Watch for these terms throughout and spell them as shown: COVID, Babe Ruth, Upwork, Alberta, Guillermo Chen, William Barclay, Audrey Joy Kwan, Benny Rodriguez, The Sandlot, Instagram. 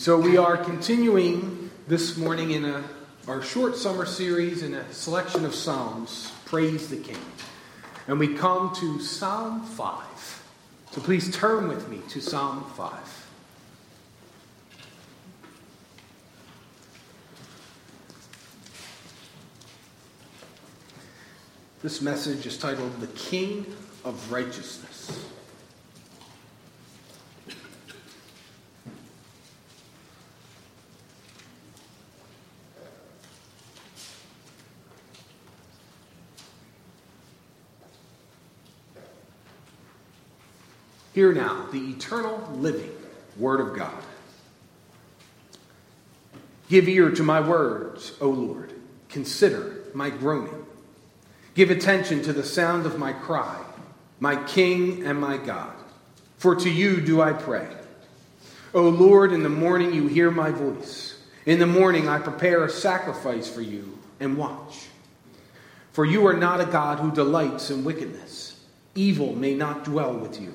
So we are continuing this morning in our short summer series in a selection of Psalms, Praise the King. And we come to Psalm 5. So please turn with me to Psalm 5. This message is titled, The King of Righteousness. Hear now the eternal living Word of God. Give ear to my words, O Lord. Consider my groaning. Give attention to the sound of my cry, my King and my God. For to you do I pray. O Lord, in the morning you hear my voice. In the morning I prepare a sacrifice for you and watch. For you are not a God who delights in wickedness. Evil may not dwell with you.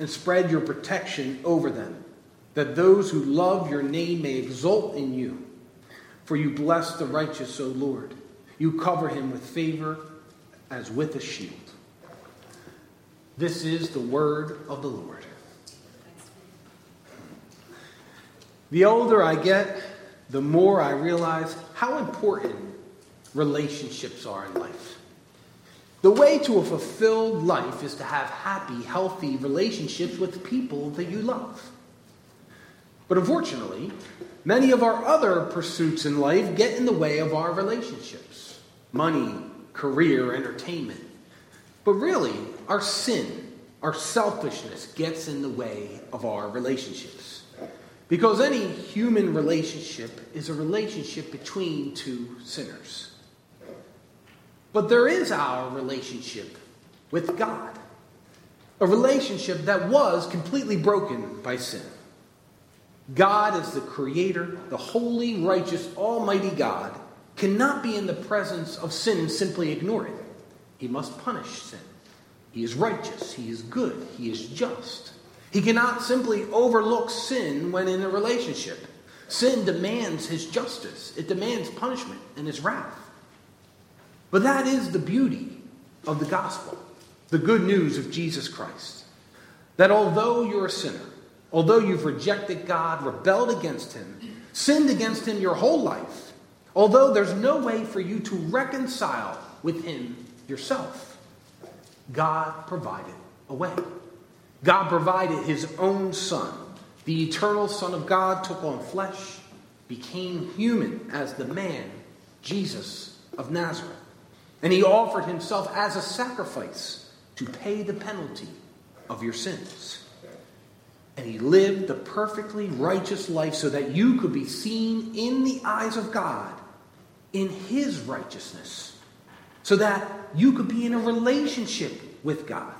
And spread your protection over them, that those who love your name may exult in you. For you bless the righteous, O Lord. You cover him with favor as with a shield. This is the word of the Lord. The older I get, the more I realize how important relationships are in life. The way to a fulfilled life is to have happy, healthy relationships with people that you love. But unfortunately, many of our other pursuits in life get in the way of our relationships. Money, career, entertainment. But really, our sin, our selfishness gets in the way of our relationships. Because any human relationship is a relationship between two sinners. But there is our relationship with God, a relationship that was completely broken by sin. God is the creator, the holy, righteous, almighty God, cannot be in the presence of sin and simply ignore it. He must punish sin. He is righteous, he is good, he is just. He cannot simply overlook sin when in a relationship. Sin demands his justice, it demands punishment and his wrath. But that is the beauty of the gospel, the good news of Jesus Christ. That although you're a sinner, although you've rejected God, rebelled against him, sinned against him your whole life, although there's no way for you to reconcile with him yourself, God provided a way. God provided his own Son. The eternal Son of God took on flesh, became human as the man, Jesus of Nazareth. And he offered himself as a sacrifice to pay the penalty of your sins. And he lived the perfectly righteous life so that you could be seen in the eyes of God in his righteousness. So that you could be in a relationship with God.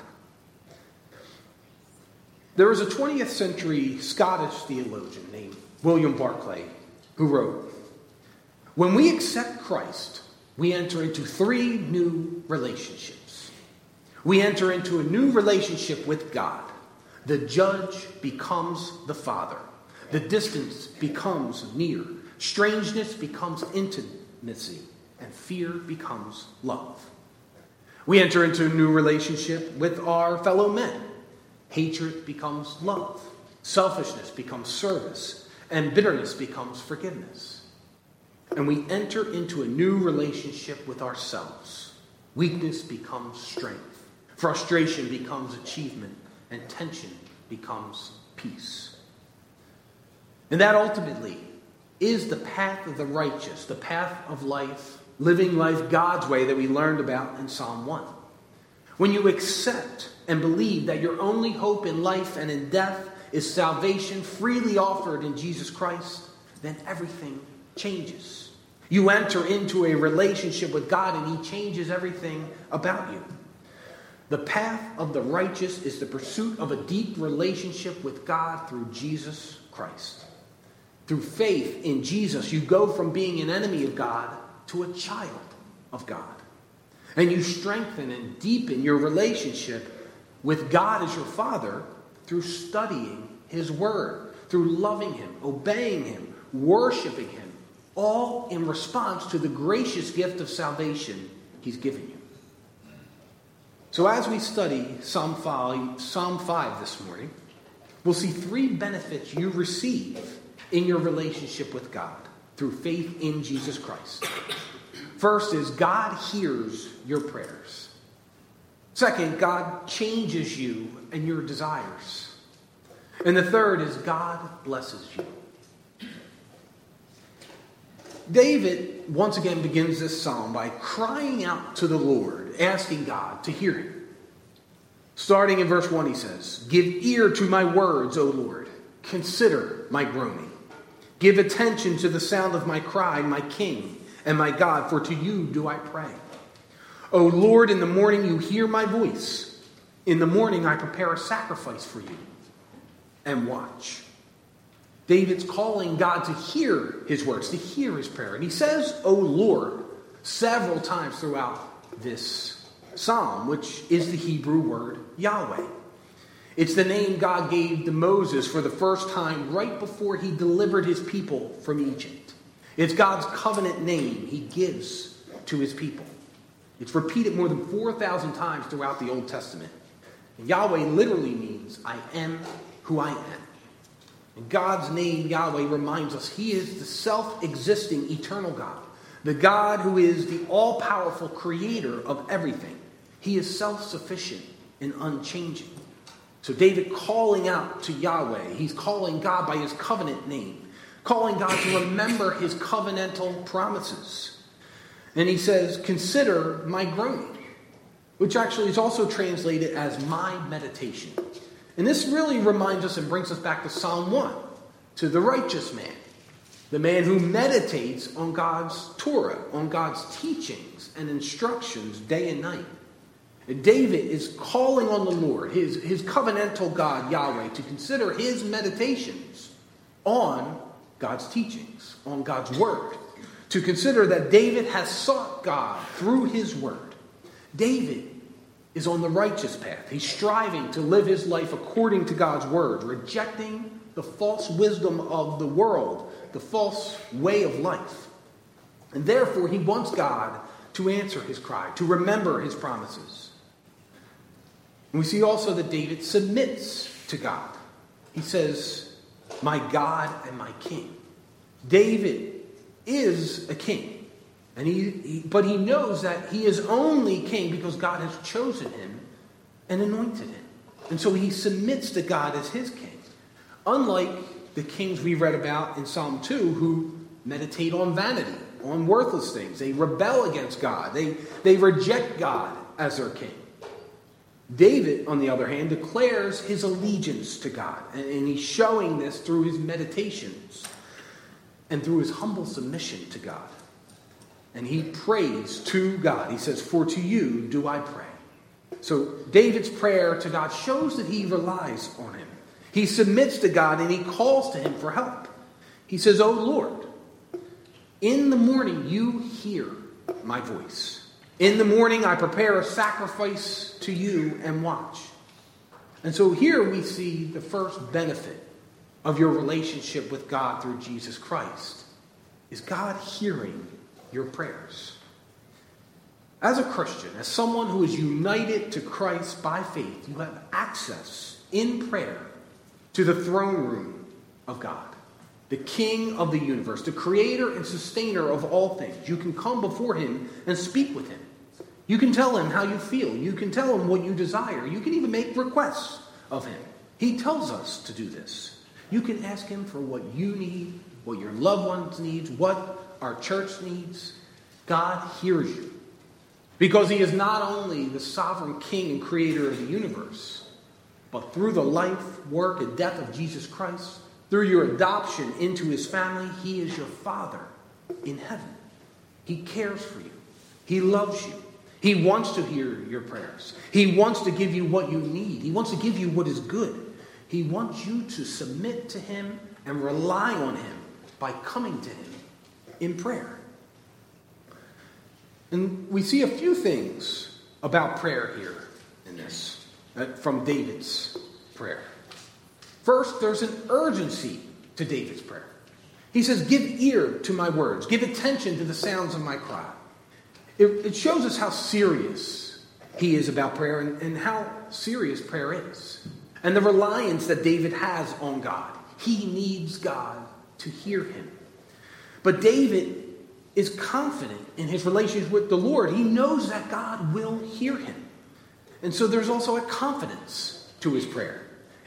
There was a 20th century Scottish theologian named William Barclay who wrote, "When we accept Christ, we enter into three new relationships. We enter into a new relationship with God. The judge becomes the Father. The distance becomes near. Strangeness becomes intimacy. And fear becomes love. We enter into a new relationship with our fellow men. Hatred becomes love. Selfishness becomes service. and bitterness becomes forgiveness. And we enter into a new relationship with ourselves. Weakness becomes strength. Frustration becomes achievement. And tension becomes peace. And that ultimately is the path of the righteous, the path of life, living life God's way that we learned about in Psalm 1. When you accept and believe that your only hope in life and in death is salvation freely offered in Jesus Christ, then everything changes. You enter into a relationship with God and He changes everything about you. The path of the righteous is the pursuit of a deep relationship with God through Jesus Christ. Through faith in Jesus, you go from being an enemy of God to a child of God. And you strengthen and deepen your relationship with God as your Father through studying His Word, through loving Him, obeying Him, worshiping Him, all in response to the gracious gift of salvation He's given you. So as we study Psalm 5 this morning, we'll see three benefits you receive in your relationship with God through faith in Jesus Christ. First is God hears your prayers. Second, God changes you and your desires. And the third is God blesses you. David once again begins this psalm by crying out to the Lord, asking God to hear him. Starting in verse 1, he says, "Give ear to my words, O Lord. Consider my groaning. Give attention to the sound of my cry, my King and my God, for to you do I pray. O Lord, in the morning you hear my voice. In the morning I prepare a sacrifice for you and watch." David's calling God to hear his words, to hear his prayer. And he says, "O Lord," several times throughout this psalm, which is the Hebrew word Yahweh. It's the name God gave to Moses for the first time right before he delivered his people from Egypt. It's God's covenant name he gives to his people. It's repeated more than 4,000 times throughout the Old Testament. And Yahweh literally means, "I am who I am." And God's name, Yahweh, reminds us He is the self-existing, eternal God, the God who is the all-powerful creator of everything. He is self-sufficient and unchanging. So David calling out to Yahweh, he's calling God by His covenant name, calling God to remember His covenantal promises. And he says, "Consider my groaning," which actually is also translated as "my meditation." And this really reminds us and brings us back to Psalm 1, to the righteous man, the man who meditates on God's Torah, on God's teachings and instructions day and night. And David is calling on the Lord, his covenantal God, Yahweh, to consider his meditations on God's teachings, on God's word, to consider that David has sought God through his word. David is on the righteous path. He's striving to live his life according to God's word, rejecting the false wisdom of the world, the false way of life. And therefore, he wants God to answer his cry, to remember his promises. And we see also that David submits to God. He says, "My God and my King." David is a king. And but he knows that he is only king because God has chosen him and anointed him. And so he submits to God as his king. Unlike the kings we read about in Psalm 2 who meditate on vanity, on worthless things. They rebel against God. They reject God as their king. David, on the other hand, declares his allegiance to God. And he's showing this through his meditations and through his humble submission to God. And he prays to God. He says, "For to you do I pray." So David's prayer to God shows that he relies on him. He submits to God and he calls to him for help. He says, "O Lord, in the morning you hear my voice. In the morning I prepare a sacrifice to you and watch." And so here we see the first benefit of your relationship with God through Jesus Christ is God hearing your prayers. As a Christian, as someone who is united to Christ by faith, you have access in prayer to the throne room of God. the King of the universe, the creator and sustainer of all things. You can come before him and speak with him. You can tell him how you feel. You can tell him what you desire. You can even make requests of him. He tells us to do this. You can ask him for what you need, what your loved ones need, what our church needs. God hears you. Because he is not only the sovereign king and creator of the universe, but through the life, work, and death of Jesus Christ, through your adoption into his family, he is your Father in heaven. He cares for you. He loves you. He wants to hear your prayers. He wants to give you what you need. He wants to give you what is good. He wants you to submit to him and rely on him by coming to him in prayer. And we see a few things about prayer here in this, from David's prayer. First, there's an urgency to David's prayer. He says, give ear to my words. Give attention to the sounds of my cry. It shows us how serious he is about prayer and how serious prayer is. And the reliance that David has on God. He needs God to hear him. But David is confident in his relationship with the Lord. He knows that God will hear him. And so there's also a confidence to his prayer.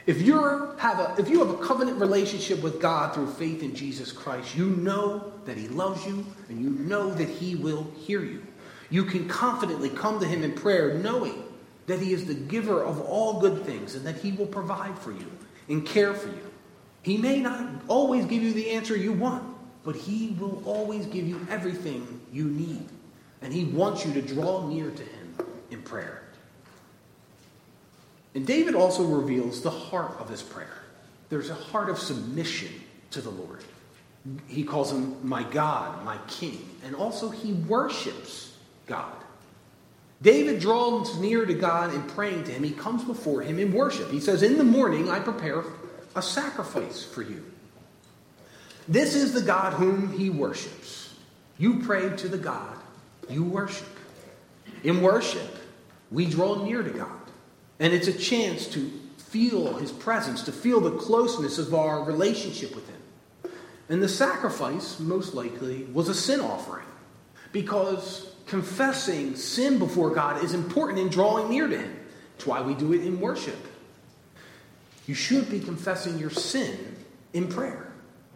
If you have a covenant relationship with God through faith in Jesus Christ, you know that he loves you and you know that he will hear you. You can confidently come to him in prayer knowing that he is the giver of all good things and that he will provide for you and care for you. He may not always give you the answer you want, but he will always give you everything you need. And he wants you to draw near to him in prayer. And David also reveals the heart of his prayer. There's a heart of submission to the Lord. He calls him my God, my King. And also he worships God. David draws near to God in praying to him. He comes before him in worship. He says, in the morning I prepare a sacrifice for you. This is the God whom he worships. You pray to the God you worship. In worship, we draw near to God. And it's a chance to feel his presence, to feel the closeness of our relationship with him. And the sacrifice, most likely, was a sin offering. Because confessing sin before God is important in drawing near to him. It's why we do it in worship. You should be confessing your sin in prayer.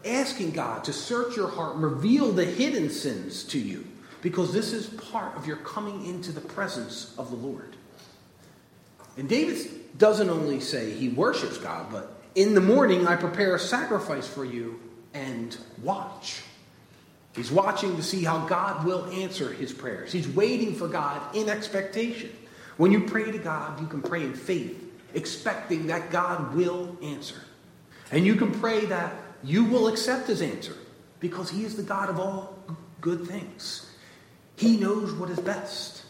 Asking God to search your heart and reveal the hidden sins to you, because this is part of your coming into the presence of the Lord. And David doesn't only say he worships God, but in the morning I prepare a sacrifice for you and watch. He's watching to see how God will answer his prayers. He's waiting for God in expectation. When you pray to God, you can pray in faith, expecting that God will answer. And you can pray that you will accept his answer because he is the God of all good things. He knows what is best.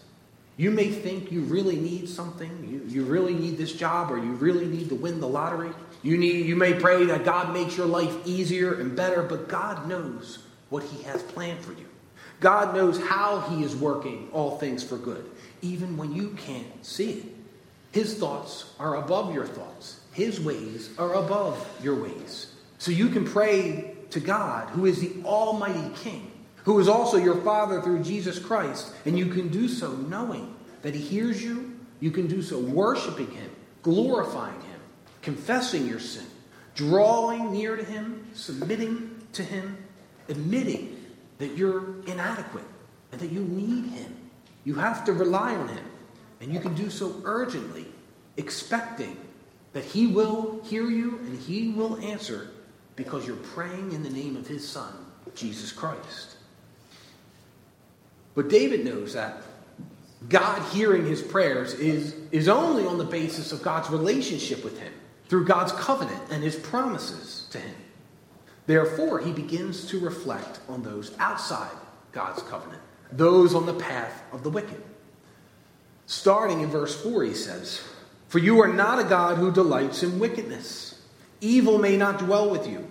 You may think you really need something. You really need this job, or you really need to win the lottery. You may pray that God makes your life easier and better, but God knows what he has planned for you. God knows how he is working all things for good, even when you can't see it. His thoughts are above your thoughts. His ways are above your ways. So you can pray to God, who is the Almighty King, who is also your Father through Jesus Christ, and you can do so knowing that he hears you. You can do so worshiping him, glorifying him, confessing your sin, drawing near to him, submitting to him, admitting that you're inadequate and that you need him. You have to rely on him, and you can do so urgently, expecting that he will hear you and he will answer, because you're praying in the name of his Son, Jesus Christ. But David knows that God hearing his prayers is only on the basis of God's relationship with him, through God's covenant and his promises to him. Therefore, he begins to reflect on those outside God's covenant, those on the path of the wicked. Starting in verse 4, he says, for you are not a God who delights in wickedness. Evil may not dwell with you.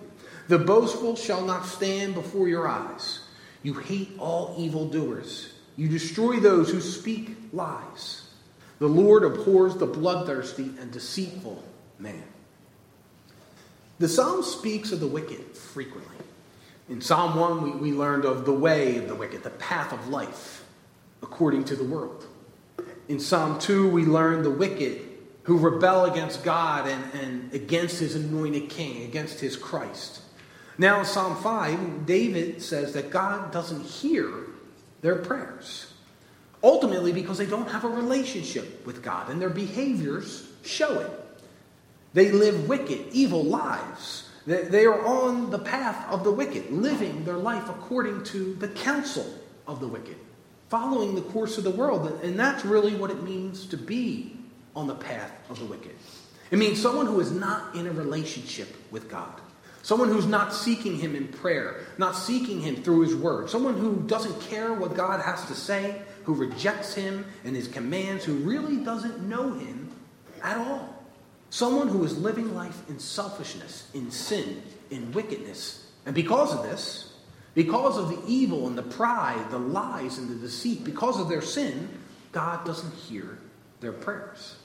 The boastful shall not stand before your eyes. You hate all evildoers. You destroy those who speak lies. The Lord abhors the bloodthirsty and deceitful man. The psalm speaks of the wicked frequently. In Psalm 1, we learned of the way of the wicked, the path of life, according to the world. In Psalm 2, we learned the wicked who rebel against God and against his anointed king, against his Christ. Now in Psalm 5, David says that God doesn't hear their prayers, ultimately because they don't have a relationship with God, and their behaviors show it. They live wicked, evil lives. They are on the path of the wicked, living their life according to the counsel of the wicked, following the course of the world. And that's really what it means to be on the path of the wicked. It means someone who is not in a relationship with God. Someone who's not seeking him in prayer, not seeking him through his word. Someone who doesn't care what God has to say, who rejects him and his commands, who really doesn't know him at all. Someone who is living life in selfishness, in sin, in wickedness. And because of this, because of the evil and the pride, the lies and the deceit, because of their sin, God doesn't hear their prayers.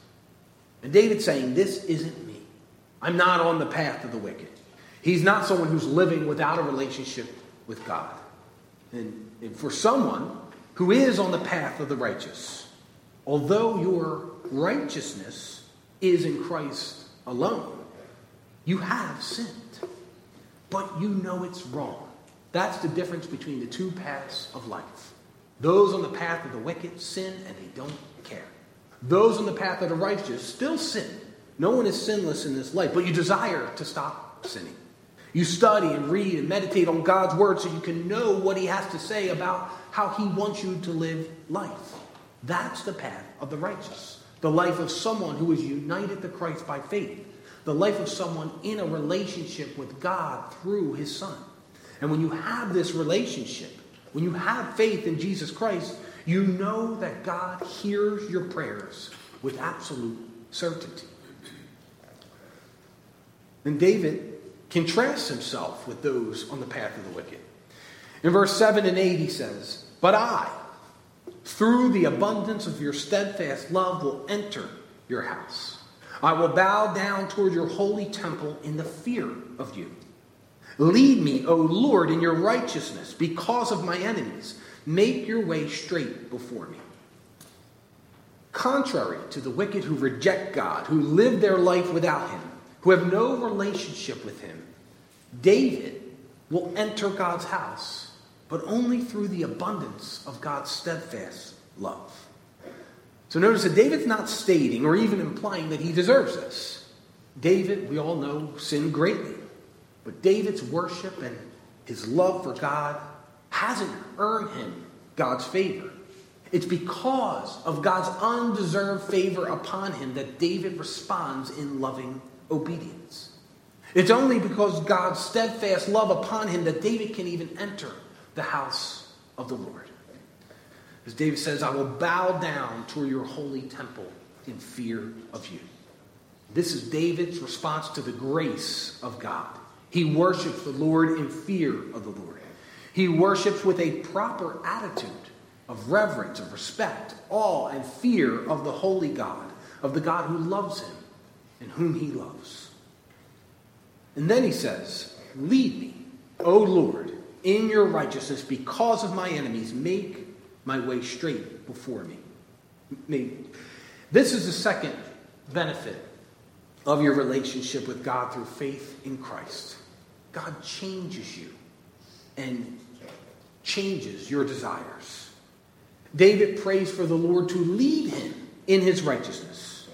And David's saying, this isn't me. I'm not on the path of the wicked. He's not someone who's living without a relationship with God. And for someone who is on the path of the righteous, although your righteousness is in Christ alone, you have sinned, but you know it's wrong. That's the difference between the two paths of life. Those on the path of the wicked sin and they don't care. Those on the path of the righteous still sin. No one is sinless in this life, but you desire to stop sinning. You study and read and meditate on God's word so you can know what he has to say about how he wants you to live life. That's the path of the righteous. The life of someone who is united to Christ by faith. The life of someone in a relationship with God through his Son. And when you have this relationship, when you have faith in Jesus Christ, you know that God hears your prayers with absolute certainty. And David contrasts himself with those on the path of the wicked. In verse 7 and 8 he says, "But I, through the abundance of your steadfast love, will enter your house. I will bow down toward your holy temple in the fear of you. Lead me, O Lord, in your righteousness because of my enemies. Make your way straight before me." Contrary to the wicked who reject God, who live their life without him, who have no relationship with him, David will enter God's house, but only through the abundance of God's steadfast love. So notice that David's not stating or even implying that he deserves this. David, we all know, sinned greatly. But David's worship and his love for God hasn't earned him God's favor. It's because of God's undeserved favor upon him that David responds in loving obedience. It's only because God's steadfast love upon him that David can even enter the house of the Lord. As David says, "I will bow down toward your holy temple in fear of you." This is David's response to the grace of God. He worships the Lord in fear of the Lord. He worships with a proper attitude of reverence, of respect, awe, and fear of the holy God, of the God who loves him and whom he loves. And then he says, "Lead me, O Lord, in your righteousness because of my enemies. Make my way straight before me." This is the second benefit of your relationship with God through faith in Christ. God changes you and changes your desires. David prays for the Lord to lead him in his righteousness.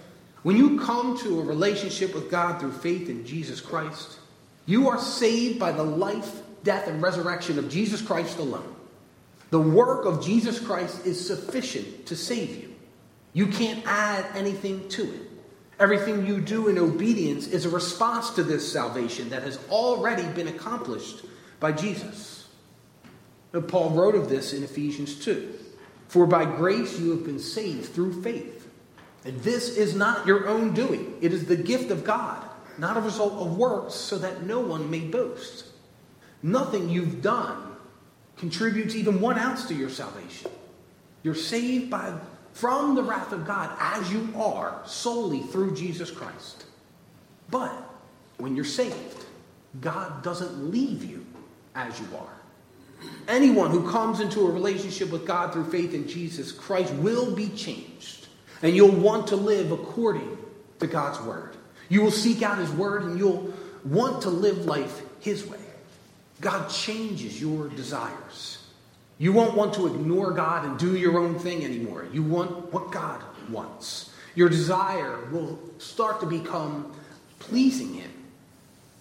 When you come to a relationship with God through faith in Jesus Christ, you are saved by the life, death, and resurrection of Jesus Christ alone. The work of Jesus Christ is sufficient to save you. You can't add anything to it. Everything you do in obedience is a response to this salvation that has already been accomplished by Jesus. And Paul wrote of this in Ephesians 2. "For by grace you have been saved through faith. And this is not your own doing. It is the gift of God, not a result of works, so that no one may boast." Nothing you've done contributes even 1 ounce to your salvation. You're saved from the wrath of God as you are, solely through Jesus Christ. But when you're saved, God doesn't leave you as you are. Anyone who comes into a relationship with God through faith in Jesus Christ will be changed. And you'll want to live according to God's word. You will seek out his word and you'll want to live life his way. God changes your desires. You won't want to ignore God and do your own thing anymore. You want what God wants. Your desire will start to become pleasing him,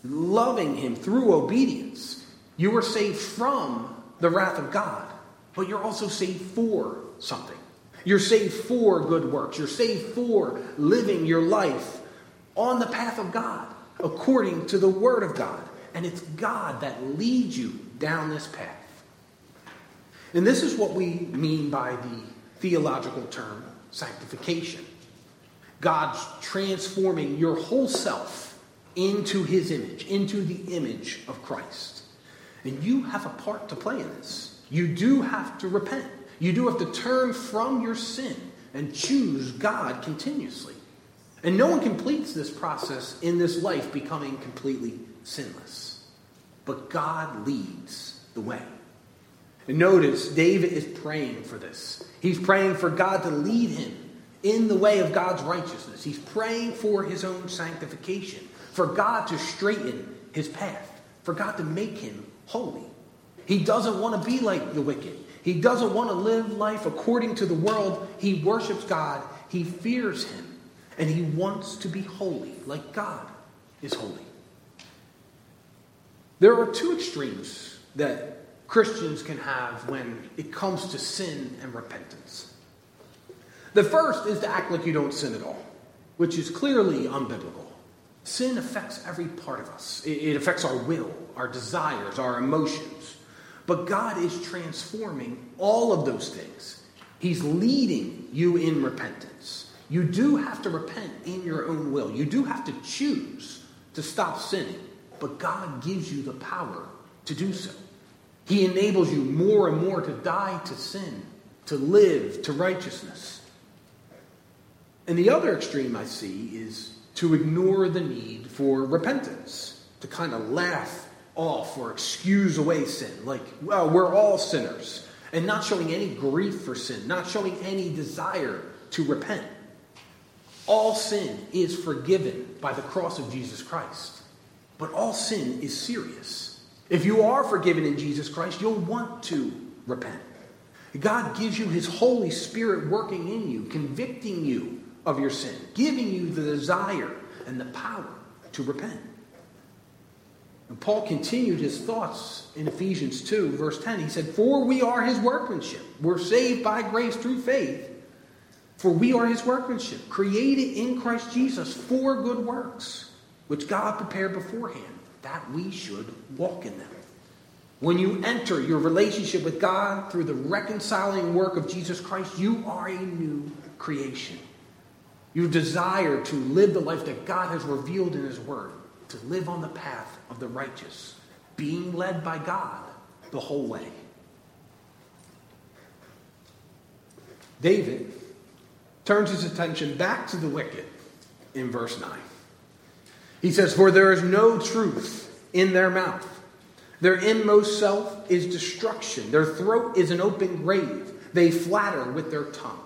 loving him through obedience. You were saved from the wrath of God, but you're also saved for something. You're saved for good works. You're saved for living your life on the path of God, according to the word of God. And it's God that leads you down this path. And this is what we mean by the theological term sanctification. God's transforming your whole self into his image, into the image of Christ. And you have a part to play in this. You do have to repent. You do have to turn from your sin and choose God continuously. And no one completes this process in this life becoming completely sinless. But God leads the way. And notice, David is praying for this. He's praying for God to lead him in the way of God's righteousness. He's praying for his own sanctification, for God to straighten his path, for God to make him holy. He doesn't want to be like the wicked. He doesn't want to live life according to the world. He worships God. He fears him. And he wants to be holy, like God is holy. There are two extremes that Christians can have when it comes to sin and repentance. The first is to act like you don't sin at all, which is clearly unbiblical. Sin affects every part of us. It affects our will, our desires, our emotions. But God is transforming all of those things. He's leading you in repentance. You do have to repent in your own will. You do have to choose to stop sinning. But God gives you the power to do so. He enables you more and more to die to sin, to live to righteousness. And the other extreme I see is to ignore the need for repentance, to kind of laugh off or excuse away sin, like, well, we're all sinners, and not showing any grief for sin, not showing any desire to repent. All sin is forgiven by the cross of Jesus Christ, but all sin is serious. If you are forgiven in Jesus Christ, you'll want to repent. God gives you his Holy Spirit working in you, convicting you of your sin, giving you the desire and the power to repent. And Paul continued his thoughts in Ephesians 2, verse 10. He said, "For we are his workmanship." We're saved by grace through faith. For we are his workmanship, created in Christ Jesus for good works, which God prepared beforehand, that we should walk in them. When you enter your relationship with God through the reconciling work of Jesus Christ, you are a new creation. You desire to live the life that God has revealed in his word, to live on the path of the righteous, being led by God the whole way. David turns his attention back to the wicked in verse 9. He says, "For there is no truth in their mouth. Their inmost self is destruction. Their throat is an open grave. They flatter with their tongue.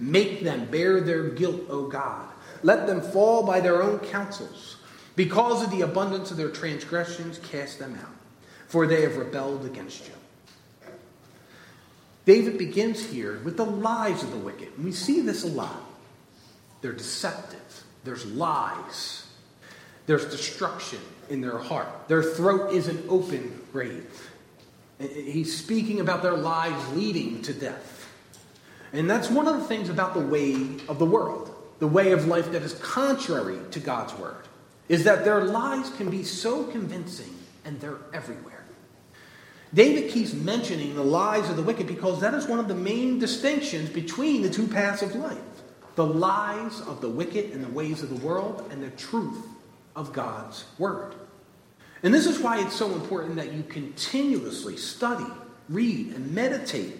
Make them bear their guilt, O God. Let them fall by their own counsels. Because of the abundance of their transgressions, cast them out. For they have rebelled against you." David begins here with the lies of the wicked. And we see this a lot. They're deceptive. There's lies. There's destruction in their heart. Their throat is an open grave. He's speaking about their lives leading to death. And that's one of the things about the way of the world, the way of life that is contrary to God's word, is that their lies can be so convincing and they're everywhere. David keeps mentioning the lies of the wicked because that is one of the main distinctions between the two paths of life, the lies of the wicked and the ways of the world and the truth of God's word. And this is why it's so important that you continuously study, read, and meditate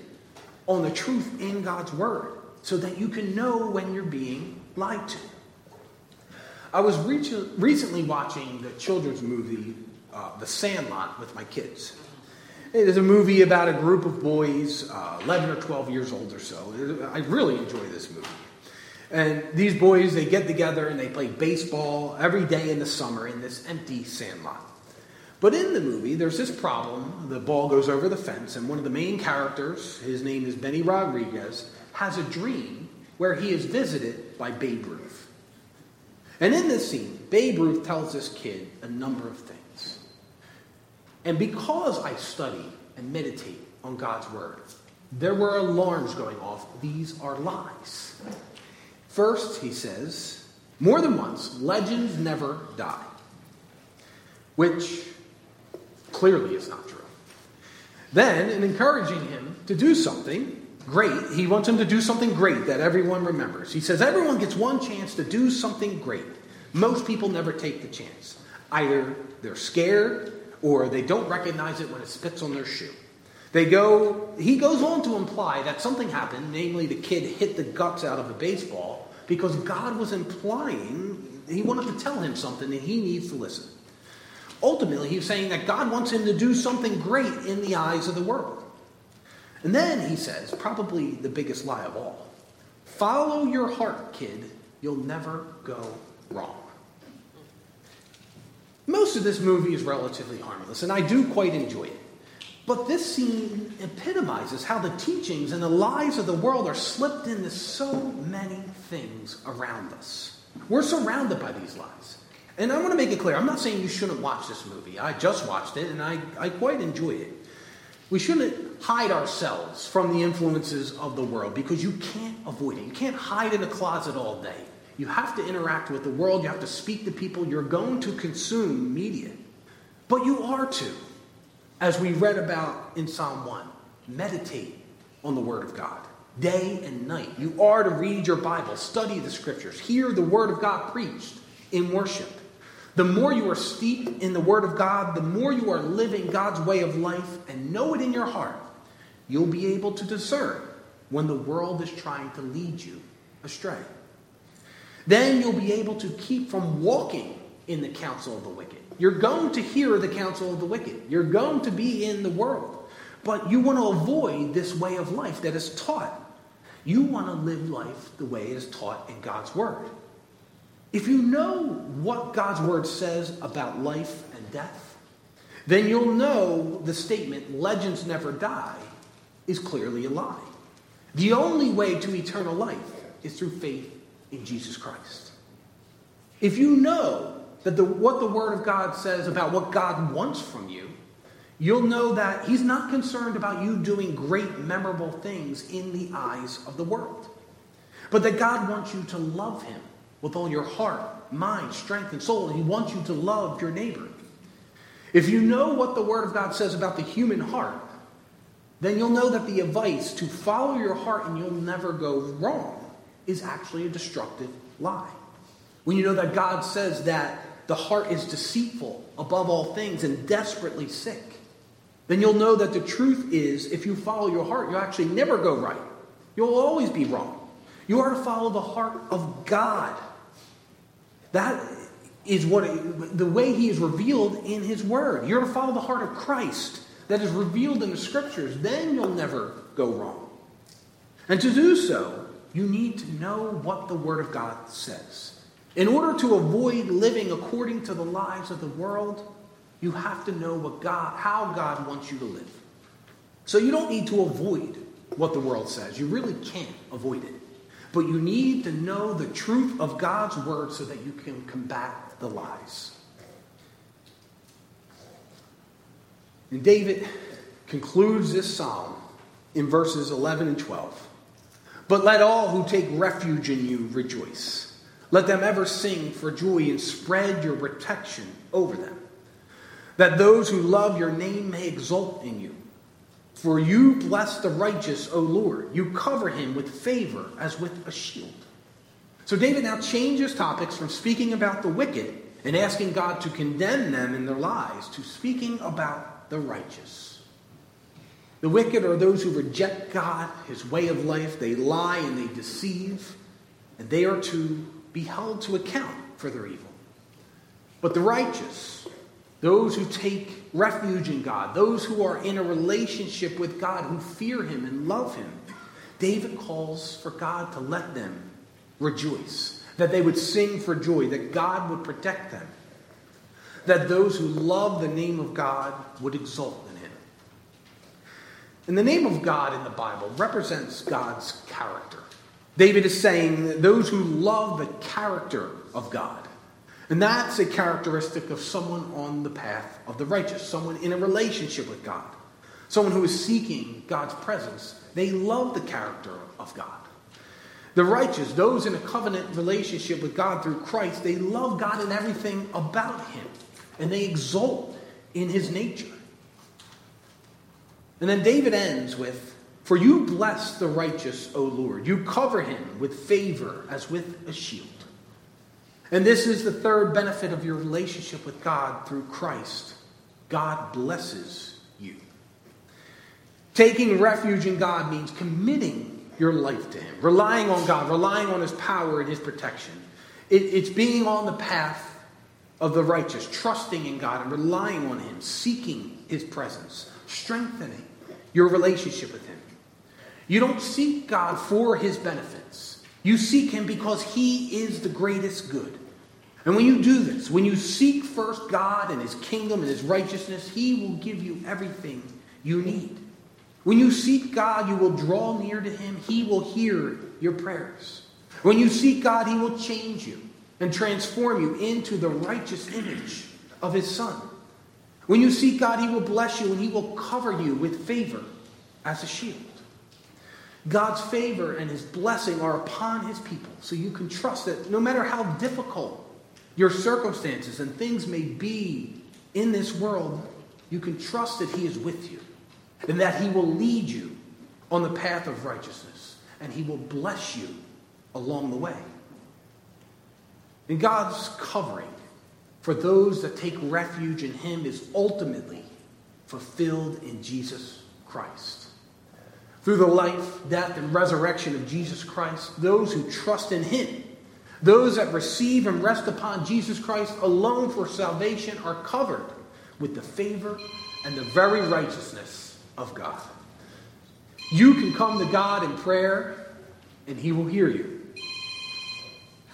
on the truth in God's word, so that you can know when you're being lied to. I was recently watching the children's movie, The Sandlot with my kids. It is a movie about a group of boys, 11 or 12 years old or so. I really enjoy this movie. And these boys, they get together and they play baseball every day in the summer in this empty sandlot. But in the movie, there's this problem. The ball goes over the fence, and one of the main characters, his name is Benny Rodriguez, has a dream where he is visited by Babe Ruth. And in this scene, Babe Ruth tells this kid a number of things. And because I study and meditate on God's word, there were alarms going off. These are lies. First, he says, more than once, legends never die, which clearly is not true. Then, in encouraging him to do something great, he wants him to do something great that everyone remembers. He says everyone gets one chance to do something great. Most people never take the chance. Either they're scared or they don't recognize it when it spits on their shoe. He goes on to imply that something happened, namely the kid hit the guts out of a baseball, because God was implying, he wanted to tell him something and he needs to listen. Ultimately, he was saying that God wants him to do something great in the eyes of the world. And then he says, probably the biggest lie of all, follow your heart, kid, you'll never go wrong. Most of this movie is relatively harmless, and I do quite enjoy it. But this scene epitomizes how the teachings and the lies of the world are slipped into so many things around us. We're surrounded by these lies. And I want to make it clear, I'm not saying you shouldn't watch this movie. I just watched it, and I quite enjoyed it. We shouldn't hide ourselves from the influences of the world, because you can't avoid it. You can't hide in a closet all day. You have to interact with the world. You have to speak to people. You're going to consume media. But you are to, as we read about in Psalm 1, meditate on the Word of God day and night. You are to read your Bible, study the Scriptures, hear the Word of God preached in worship. The more you are steeped in the Word of God, the more you are living God's way of life and know it in your heart, you'll be able to discern when the world is trying to lead you astray. Then you'll be able to keep from walking in the counsel of the wicked. You're going to hear the counsel of the wicked. You're going to be in the world. But you want to avoid this way of life that is taught. You want to live life the way it is taught in God's Word. If you know what God's Word says about life and death, then you'll know the statement, legends never die, is clearly a lie. The only way to eternal life is through faith in Jesus Christ. If you know that what the Word of God says about what God wants from you, you'll know that He's not concerned about you doing great, memorable things in the eyes of the world, but that God wants you to love Him with all your heart, mind, strength, and soul. And He wants you to love your neighbor. If you know what the Word of God says about the human heart, then you'll know that the advice to follow your heart and you'll never go wrong is actually a destructive lie. When you know that God says that the heart is deceitful above all things and desperately sick, then you'll know that the truth is, if you follow your heart, you'll actually never go right. You'll always be wrong. You are to follow the heart of God. That is the way He is revealed in His Word. You're to follow the heart of Christ that is revealed in the Scriptures. Then you'll never go wrong. And to do so, you need to know what the Word of God says. In order to avoid living according to the lies of the world, you have to know how God wants you to live. So you don't need to avoid what the world says. You really can't avoid it. But you need to know the truth of God's Word so that you can combat the lies. And David concludes this psalm in verses 11 and 12. But let all who take refuge in you rejoice. Let them ever sing for joy and spread your protection over them, that those who love your name may exult in you. For you bless the righteous, O Lord. You cover him with favor as with a shield. So David now changes topics from speaking about the wicked and asking God to condemn them in their lies to speaking about the righteous. The wicked are those who reject God, His way of life. They lie and they deceive, and they are to be held to account for their evil. But the righteous Those who take refuge in God, those who are in a relationship with God, who fear him and love him. David calls for God to let them rejoice, that they would sing for joy, that God would protect them, that those who love the name of God would exult in him. And the name of God in the Bible represents God's character. David is saying that those who love the character of God. And that's a characteristic of someone on the path of the righteous, someone in a relationship with God, someone who is seeking God's presence. They love the character of God. The righteous, those in a covenant relationship with God through Christ, they love God and everything about him, and they exult in his nature. And then David ends with, "For you bless the righteous, O Lord. You cover him with favor as with a shield." And this is the third benefit of your relationship with God through Christ. God blesses you. Taking refuge in God means committing your life to him, relying on God, relying on his power and his protection. It's being on the path of the righteous, trusting in God and relying on him, seeking his presence, strengthening your relationship with him. You don't seek God for his benefits. You seek him because he is the greatest good. And when you do this, when you seek first God and his kingdom and his righteousness, he will give you everything you need. When you seek God, you will draw near to him. He will hear your prayers. When you seek God, he will change you and transform you into the righteous image of his Son. When you seek God, he will bless you and he will cover you with favor as a shield. God's favor and his blessing are upon his people, so you can trust that no matter how difficult your circumstances and things may be in this world, you can trust that he is with you and that he will lead you on the path of righteousness, and he will bless you along the way. And God's covering for those that take refuge in him is ultimately fulfilled in Jesus Christ. Through the life, death, and resurrection of Jesus Christ, those who trust in him, those that receive and rest upon Jesus Christ alone for salvation, are covered with the favor and the very righteousness of God. You can come to God in prayer, and he will hear you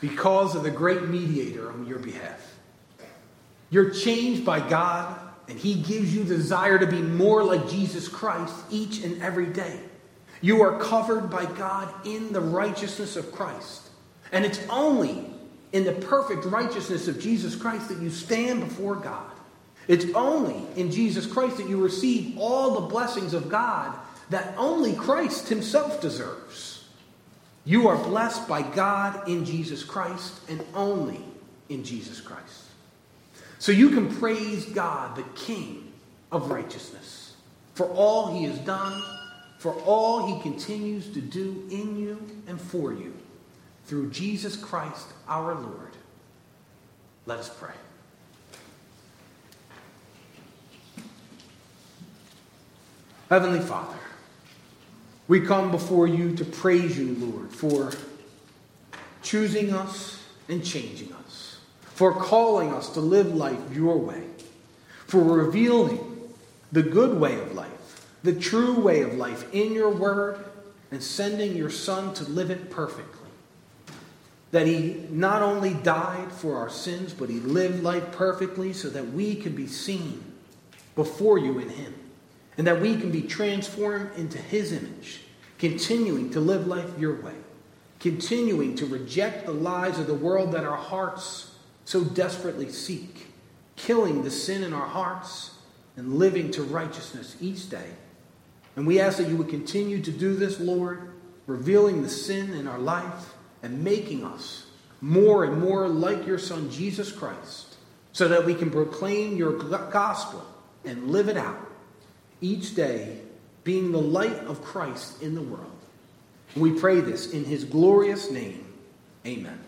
because of the great mediator on your behalf. You're changed by God, and he gives you desire to be more like Jesus Christ each and every day. You are covered by God in the righteousness of Christ. And it's only in the perfect righteousness of Jesus Christ that you stand before God. It's only in Jesus Christ that you receive all the blessings of God that only Christ himself deserves. You are blessed by God in Jesus Christ, and only in Jesus Christ. So you can praise God, the King of righteousness, for all he has done, for all he continues to do in you and for you, through Jesus Christ our Lord. Let us pray. Heavenly Father, we come before you to praise you, Lord, for choosing us and changing us, for calling us to live life your way, for revealing the good way of life, the true way of life in your word, and sending your Son to live it perfectly. That he not only died for our sins, but he lived life perfectly so that we can be seen before you in him, and that we can be transformed into his image, continuing to live life your way, continuing to reject the lies of the world that our hearts so desperately seek, killing the sin in our hearts and living to righteousness each day. And we ask that you would continue to do this, Lord, revealing the sin in our life and making us more and more like your Son, Jesus Christ, so that we can proclaim your gospel and live it out each day, being the light of Christ in the world. We pray this in his glorious name. Amen.